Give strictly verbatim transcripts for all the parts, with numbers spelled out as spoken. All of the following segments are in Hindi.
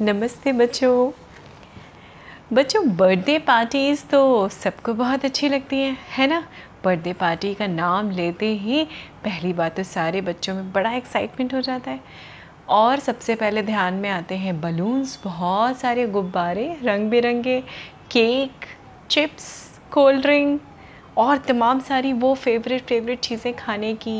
नमस्ते बच्चों। बच्चों बर्थडे पार्टीज़ तो सबको बहुत अच्छी लगती हैं, है ना। बर्थडे पार्टी का नाम लेते ही पहली बात तो सारे बच्चों में बड़ा एक्साइटमेंट हो जाता है और सबसे पहले ध्यान में आते हैं बलून्स, बहुत सारे गुब्बारे, रंग बिरंगे, केक, चिप्स, कोल्ड ड्रिंक और तमाम सारी वो फेवरेट फेवरेट चीज़ें खाने की,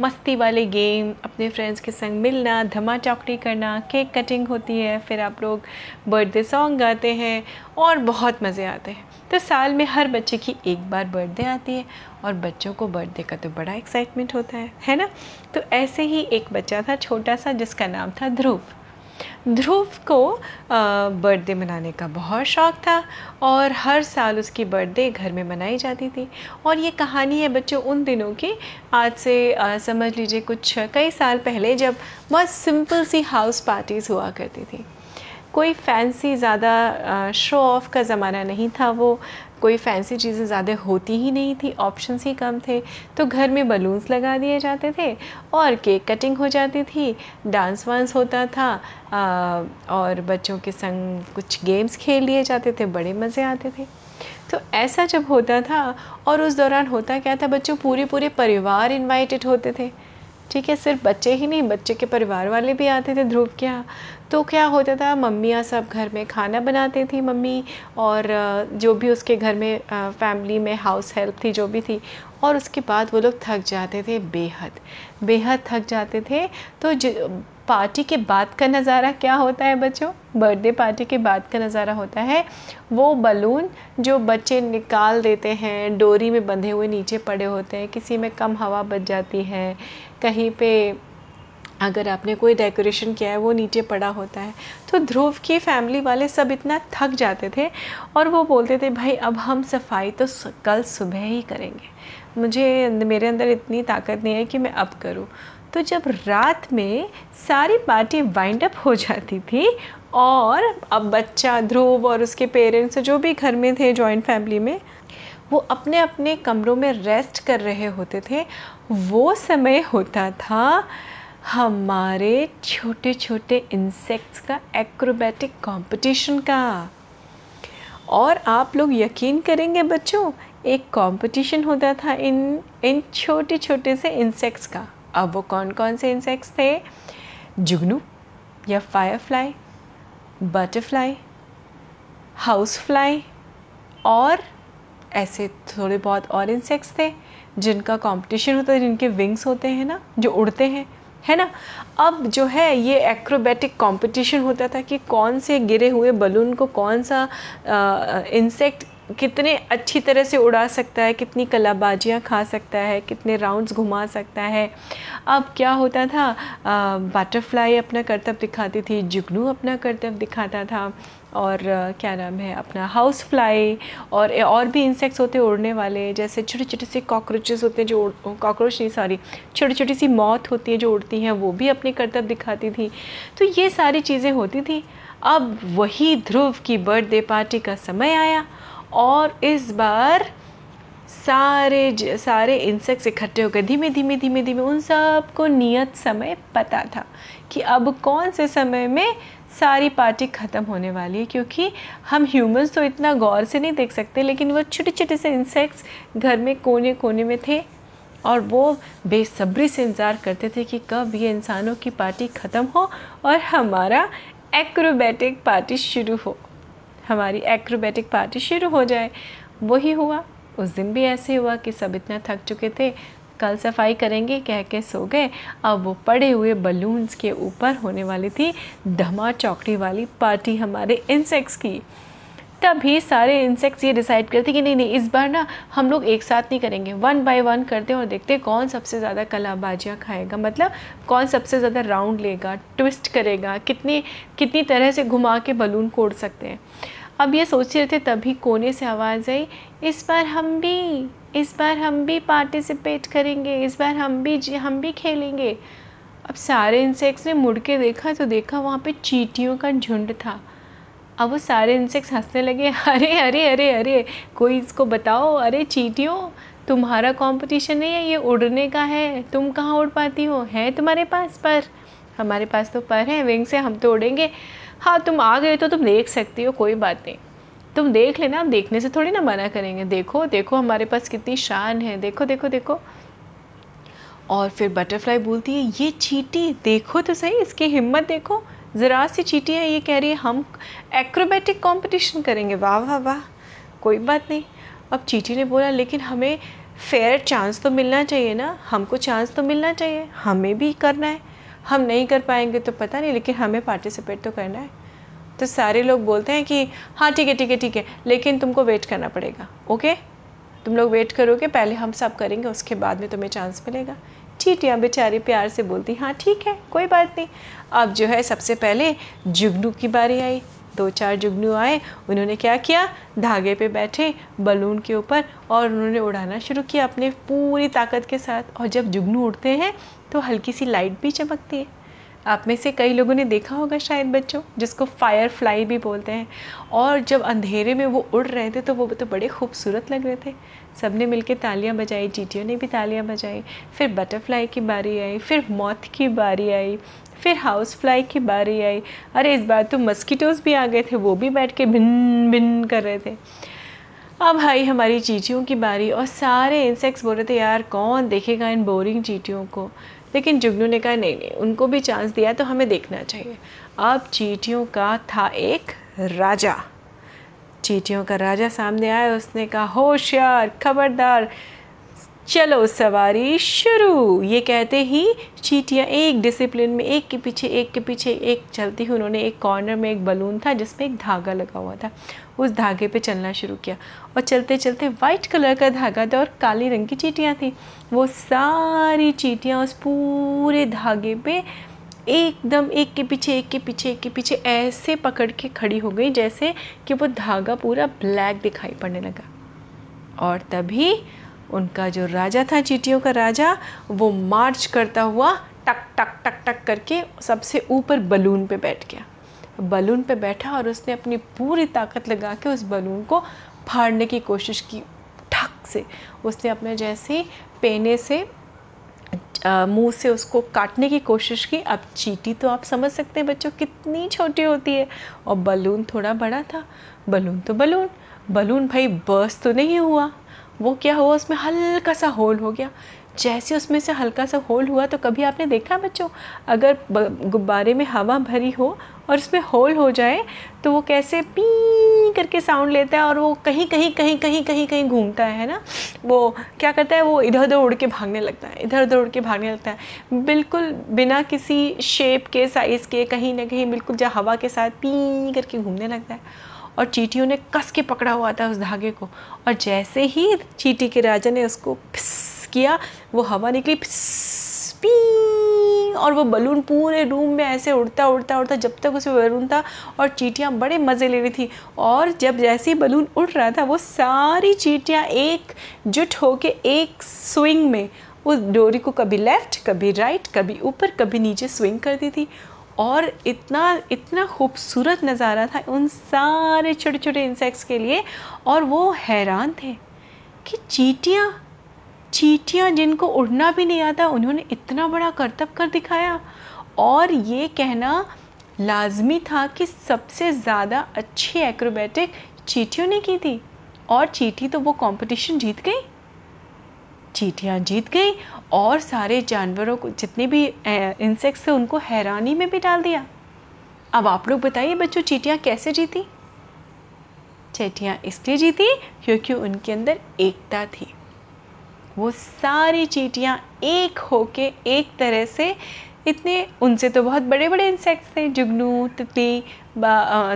मस्ती वाले गेम, अपने फ्रेंड्स के संग मिलना, धमा चौकड़ी करना, केक कटिंग होती है, फिर आप लोग बर्थडे सॉन्ग गाते हैं और बहुत मज़े आते हैं। तो साल में हर बच्चे की एक बार बर्थडे आती है और बच्चों को बर्थडे का तो बड़ा एक्साइटमेंट होता है है ना। तो ऐसे ही एक बच्चा था छोटा सा जिसका नाम था ध्रुव। ध्रुव को बर्थडे मनाने का बहुत शौक़ था और हर साल उसकी बर्थडे घर में मनाई जाती थी। और ये कहानी है बच्चों उन दिनों की, आज से आ, समझ लीजिए कुछ कई साल पहले, जब बहुत सिंपल सी हाउस पार्टीज़ हुआ करती थी। कोई फैंसी ज़्यादा शो ऑफ का ज़माना नहीं था, वो कोई फैंसी चीज़ें ज़्यादा होती ही नहीं थी, ऑप्शंस ही कम थे। तो घर में बलून्स लगा दिए जाते थे और केक कटिंग हो जाती थी, डांस वांस होता था और बच्चों के संग कुछ गेम्स खेल लिए जाते थे, बड़े मज़े आते थे। तो ऐसा जब होता था और उस दौरान होता क्या था बच्चों, पूरे पूरे परिवार इन्वाइटेड होते थे, ठीक है। सिर्फ बच्चे ही नहीं, बच्चे के परिवार वाले भी आते थे ध्रुव के यहाँ। तो क्या होता था, मम्मियाँ सब घर में खाना बनाती थी, मम्मी और जो भी उसके घर में फैमिली में हाउस हेल्प थी, जो भी थी। और उसके बाद वो लोग थक जाते थे, बेहद बेहद थक जाते थे। तो पार्टी के बाद का नज़ारा क्या होता है बच्चों, बर्थडे पार्टी के बाद का नज़ारा होता है वो बलून जो बच्चे निकाल देते हैं, डोरी में बंधे हुए नीचे पड़े होते हैं, किसी में कम हवा बच जाती है, कहीं पे अगर आपने कोई डेकोरेशन किया है वो नीचे पड़ा होता है। तो ध्रुव की फैमिली वाले सब इतना थक जाते थे और वो बोलते थे, भाई अब हम सफाई तो कल सुबह ही करेंगे, मुझे मेरे अंदर इतनी ताकत नहीं है कि मैं अब करूं। तो जब रात में सारी पार्टी वाइंड अप हो जाती थी और अब बच्चा ध्रुव और उसके पेरेंट्स जो भी घर में थे जॉइंट फैमिली में, वो अपने अपने कमरों में रेस्ट कर रहे होते थे, वो समय होता था हमारे छोटे छोटे इंसेक्ट्स का एक्रोबैटिक कंपटीशन का। और आप लोग यकीन करेंगे बच्चों, एक कंपटीशन होता था इन इन छोटे छोटे से इंसेक्ट्स का। अब वो कौन कौन से इंसेक्ट्स थे, जुगनू या फायरफ्लाई, बटरफ्लाई, हाउसफ्लाई और ऐसे थोड़े बहुत और इंसेक्ट्स थे जिनका कंपटीशन होता है, जिनके विंग्स होते हैं ना, जो उड़ते हैं, है ना। अब जो है ये एक्रोबैटिक कंपटीशन होता था कि कौन से गिरे हुए बलून को कौन सा इंसेक्ट कितने अच्छी तरह से उड़ा सकता है, कितनी कलाबाजियाँ खा सकता है, कितने राउंड्स घुमा सकता है। अब क्या होता था, बटरफ्लाई अपना कर्तव्य दिखाती थी, जुगनू अपना कर्तव्य दिखाता था और क्या नाम है अपना हाउस फ्लाई और और भी इंसेक्ट्स होते हैं उड़ने वाले, जैसे छोटे छोटे से कॉकरोचेस होते हैं जो कॉकरोच नहीं सॉरी छोटी छोटी सी मौत होती है जो उड़ती हैं, वो भी अपने कर्तव्य दिखाती थी। तो ये सारी चीज़ें होती थी। अब वही ध्रुव की बर्थडे पार्टी का समय आया और इस बार सारे सारे इंसेक्ट्स इकट्ठे हो गए। धीमे धीमे धीमे धीमे उन सब को नियत समय पता था कि अब कौन से समय में सारी पार्टी ख़त्म होने वाली है, क्योंकि हम ह्यूमंस तो इतना गौर से नहीं देख सकते, लेकिन वो छोटे छोटे से इंसेक्ट्स घर में कोने कोने में थे और वो बेसब्री से इंतज़ार करते थे कि कब ये इंसानों की पार्टी ख़त्म हो और हमारा एक्रोबैटिक पार्टी शुरू हो, हमारी एक्रोबैटिक पार्टी शुरू हो जाए। वही हुआ, उस दिन भी ऐसे हुआ कि सब इतना थक चुके थे, कल सफाई करेंगे कह के सो गए। अब वो पड़े हुए बलून्स के ऊपर होने वाली थी धमा चौकड़ी वाली पार्टी हमारे इंसेक्ट्स की। तभी सारे इंसेक्ट्स ये डिसाइड करते कि नहीं नहीं इस बार ना हम लोग एक साथ नहीं करेंगे, वन बाय वन करते हैं और देखते कौन सबसे ज़्यादा कलाबाजियाँ खाएगा, मतलब कौन सबसे ज़्यादा राउंड लेगा, ट्विस्ट करेगा, कितनी कितनी तरह से घुमा के बलून को उड़ सकते हैं। अब ये सोच रहे थे, तभी कोने से आवाज़ आई, इस बार हम भी इस बार हम भी पार्टिसिपेट करेंगे, इस बार हम भी हम भी खेलेंगे। अब सारे इंसेक्ट्स ने मुड़ के देखा तो देखा वहाँ पे चींटियों का झुंड था। अब वो सारे इंसेक्ट्स हंसने लगे, अरे अरे अरे अरे कोई इसको बताओ, अरे चींटियों तुम्हारा कंपटीशन नहीं है, ये उड़ने का है, तुम कहाँ उड़ पाती हो, है तुम्हारे पास पर, हमारे पास तो पर हैं, विंग से हम तो उड़ेंगे, हाँ तुम आ गए तो तुम देख सकती हो, कोई बात नहीं, तुम देख लेना, हम देखने से थोड़ी ना मना करेंगे, देखो देखो हमारे पास कितनी शान है, देखो देखो देखो। और फिर बटरफ्लाई बोलती है ये चींटी देखो तो सही, इसकी हिम्मत देखो, ज़रा सी चींटी है, ये कह रही है हम एक्रोबैटिक कंपटीशन करेंगे, वाह वाह वाह, कोई बात नहीं। अब चींटी ने बोला लेकिन हमें फेयर चांस तो मिलना चाहिए ना, हमको चांस तो मिलना चाहिए, हमें भी करना है, हम नहीं कर पाएंगे तो पता नहीं, लेकिन हमें पार्टिसिपेट तो करना है। तो सारे लोग बोलते हैं कि हाँ ठीक है ठीक है ठीक है, लेकिन तुमको वेट करना पड़ेगा, ओके तुम लोग वेट करोगे, पहले हम सब करेंगे, उसके बाद में तुम्हें चांस मिलेगा। चींटियाँ बेचारी प्यार से बोलती हाँ ठीक है कोई बात नहीं। अब जो है सबसे पहले जुगनू की बारी आई, दो चार जुगनू आए, उन्होंने क्या किया, धागे पे बैठे बलून के ऊपर और उन्होंने उड़ाना शुरू किया अपने पूरी ताकत के साथ। और जब जुगनू उड़ते हैं तो हल्की सी लाइट भी चमकती है, आप में से कई लोगों ने देखा होगा शायद बच्चों, जिसको फायर फ्लाई भी बोलते हैं। और जब अंधेरे में वो उड़ रहे थे तो वो तो बड़े खूबसूरत लग रहे थे, सब ने मिल के तालियाँ बजाई, चींटियों ने भी तालियाँ बजाई। फिर बटरफ्लाई की बारी आई, फिर मॉथ की बारी आई, फिर हाउस फ्लाई की बारी आई, अरे इस बार तो मस्कीटोज़ भी आ गए थे, वो भी बैठ के भिन भिन कर रहे थे। अब भाई हमारी चींटियों की बारी, और सारे इंसेक्ट्स बोल रहे थे यार कौन देखेगा इन बोरिंग चींटियों को, लेकिन जुगनू ने कहा नहीं नहीं उनको भी चांस दिया तो हमें देखना चाहिए। अब चींटियों का था एक राजा, चींटियों का राजा सामने आया, उसने कहा होशियार खबरदार चलो सवारी शुरू। ये कहते ही चींटियाँ एक डिसिप्लिन में एक के पीछे एक के पीछे एक चलती हुई, उन्होंने एक कॉर्नर में एक बलून था जिसमें एक धागा लगा हुआ था, उस धागे पे चलना शुरू किया, और चलते चलते वाइट कलर का धागा था और काली रंग की चींटियाँ थी, वो सारी चींटियाँ उस पूरे धागे पे एकदम एक के पीछे एक के पीछे एक के पीछे ऐसे पकड़ के खड़ी हो गई जैसे कि वो धागा पूरा ब्लैक दिखाई पड़ने लगा। और तभी उनका जो राजा था, चींटियों का राजा, वो मार्च करता हुआ टक टक टक टक करके सबसे ऊपर बलून पे बैठ गया, बलून पे बैठा और उसने अपनी पूरी ताकत लगा के उस बलून को फाड़ने की कोशिश की। ठक से उसने अपने जैसे पेने से मुंह से उसको काटने की कोशिश की। अब चींटी तो आप समझ सकते हैं बच्चों कितनी छोटी होती है, और बलून थोड़ा बड़ा था, बलून तो बलून बलून भाई बर्स्ट तो नहीं हुआ, वो क्या हुआ उसमें हल्का सा होल हो गया। जैसे उसमें से हल्का सा होल हुआ तो कभी आपने देखा बच्चों अगर गुब्बारे में हवा भरी हो और उसमें होल हो जाए तो वो कैसे पी करके साउंड लेता है, और वो कहीं कहीं कहीं कहीं कहीं कहीं घूमता है ना, वो क्या करता है, वो इधर उधर उड़ के भागने लगता है, इधर उधर उड़ के भागने लगता है, बिल्कुल बिना किसी शेप के साइज़ के कहीं ना कहीं बिल्कुल जहाँ हवा के साथ पी करके घूमने लगता है। और चींटियों ने कस के पकड़ा हुआ था उस धागे को, और जैसे ही चींटी के राजा ने उसको फिस किया वो हवा निकली फिस पी, और वो बलून पूरे रूम में ऐसे उड़ता उड़ता उड़ता जब तक उसमें बलून था, और चींटियाँ बड़े मज़े ले रही थी। और जब जैसे ही बलून उड़ रहा था वो सारी चींटियाँ एकजुट होके एक स्विंग में उस डोरी को कभी लेफ़्ट कभी राइट कभी ऊपर कभी नीचे स्विंग करती थी, और इतना इतना खूबसूरत नज़ारा था उन सारे छोटे छोटे इंसेक्ट्स के लिए। और वो हैरान थे कि चींटियाँ चींटियाँ जिनको उड़ना भी नहीं आता उन्होंने इतना बड़ा करतब कर दिखाया, और ये कहना लाजमी था कि सबसे ज़्यादा अच्छी एक्रोबैटिक चींटियों ने की थी। और चींटी तो वो कंपटीशन जीत गई, चींटियाँ जीत गई, और सारे जानवरों को जितने भी इंसेक्ट्स थे उनको हैरानी में भी डाल दिया। अब आप लोग बताइए बच्चों चींटियाँ कैसे जीती? चींटियाँ इसलिए जीती क्योंकि उनके अंदर एकता थी, वो सारी चींटियाँ एक होके एक तरह से इतने, उनसे तो बहुत बड़े बड़े इंसेक्ट्स थे, जुगनू तितली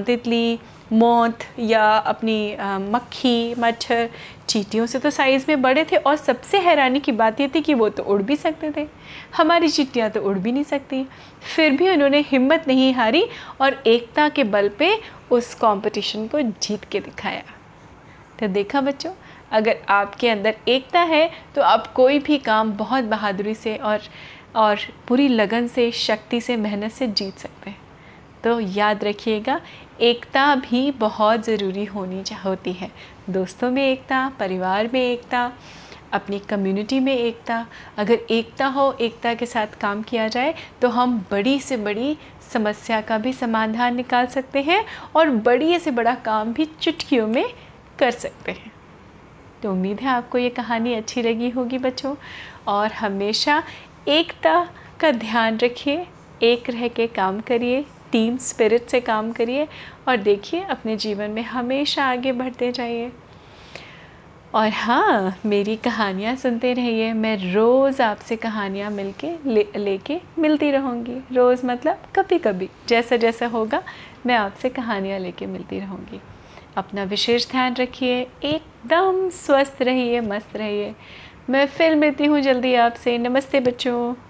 तितली मोथ या अपनी आ, मक्खी मच्छर, चींटियों से तो साइज़ में बड़े थे। और सबसे हैरानी की बात ये थी कि वो तो उड़ भी सकते थे, हमारी चींटियाँ तो उड़ भी नहीं सकती, फिर भी उन्होंने हिम्मत नहीं हारी और एकता के बल पे उस कंपटीशन को जीत के दिखाया। तो देखा बच्चों, अगर आपके अंदर एकता है तो आप कोई भी काम बहुत बहादुरी से और और पूरी लगन से, शक्ति से, मेहनत से जीत सकते हैं। तो याद रखिएगा एकता भी बहुत ज़रूरी होनी होती है, दोस्तों में एकता, परिवार में एकता, अपनी कम्युनिटी में एकता, अगर एकता हो, एकता के साथ काम किया जाए तो हम बड़ी से बड़ी समस्या का भी समाधान निकाल सकते हैं और बड़ी से बड़ा काम भी चुटकियों में कर सकते हैं। तो उम्मीद है आपको ये कहानी अच्छी लगी होगी बच्चों, और हमेशा एकता का ध्यान रखिए, एक रह के काम करिए, टीम स्पिरिट से काम करिए और देखिए अपने जीवन में हमेशा आगे बढ़ते जाइए। और हाँ, मेरी कहानियाँ सुनते रहिए, मैं रोज़ आपसे कहानियाँ मिलके ले लेके मिलती रहूँगी। रोज़ मतलब कभी कभी, जैसा जैसा होगा मैं आपसे कहानियाँ लेके मिलती रहूँगी। अपना विशेष ध्यान रखिए, एकदम स्वस्थ रहिए, मस्त रहिए। मैं फिर मिलती हूँ जल्दी आपसे। नमस्ते बच्चों।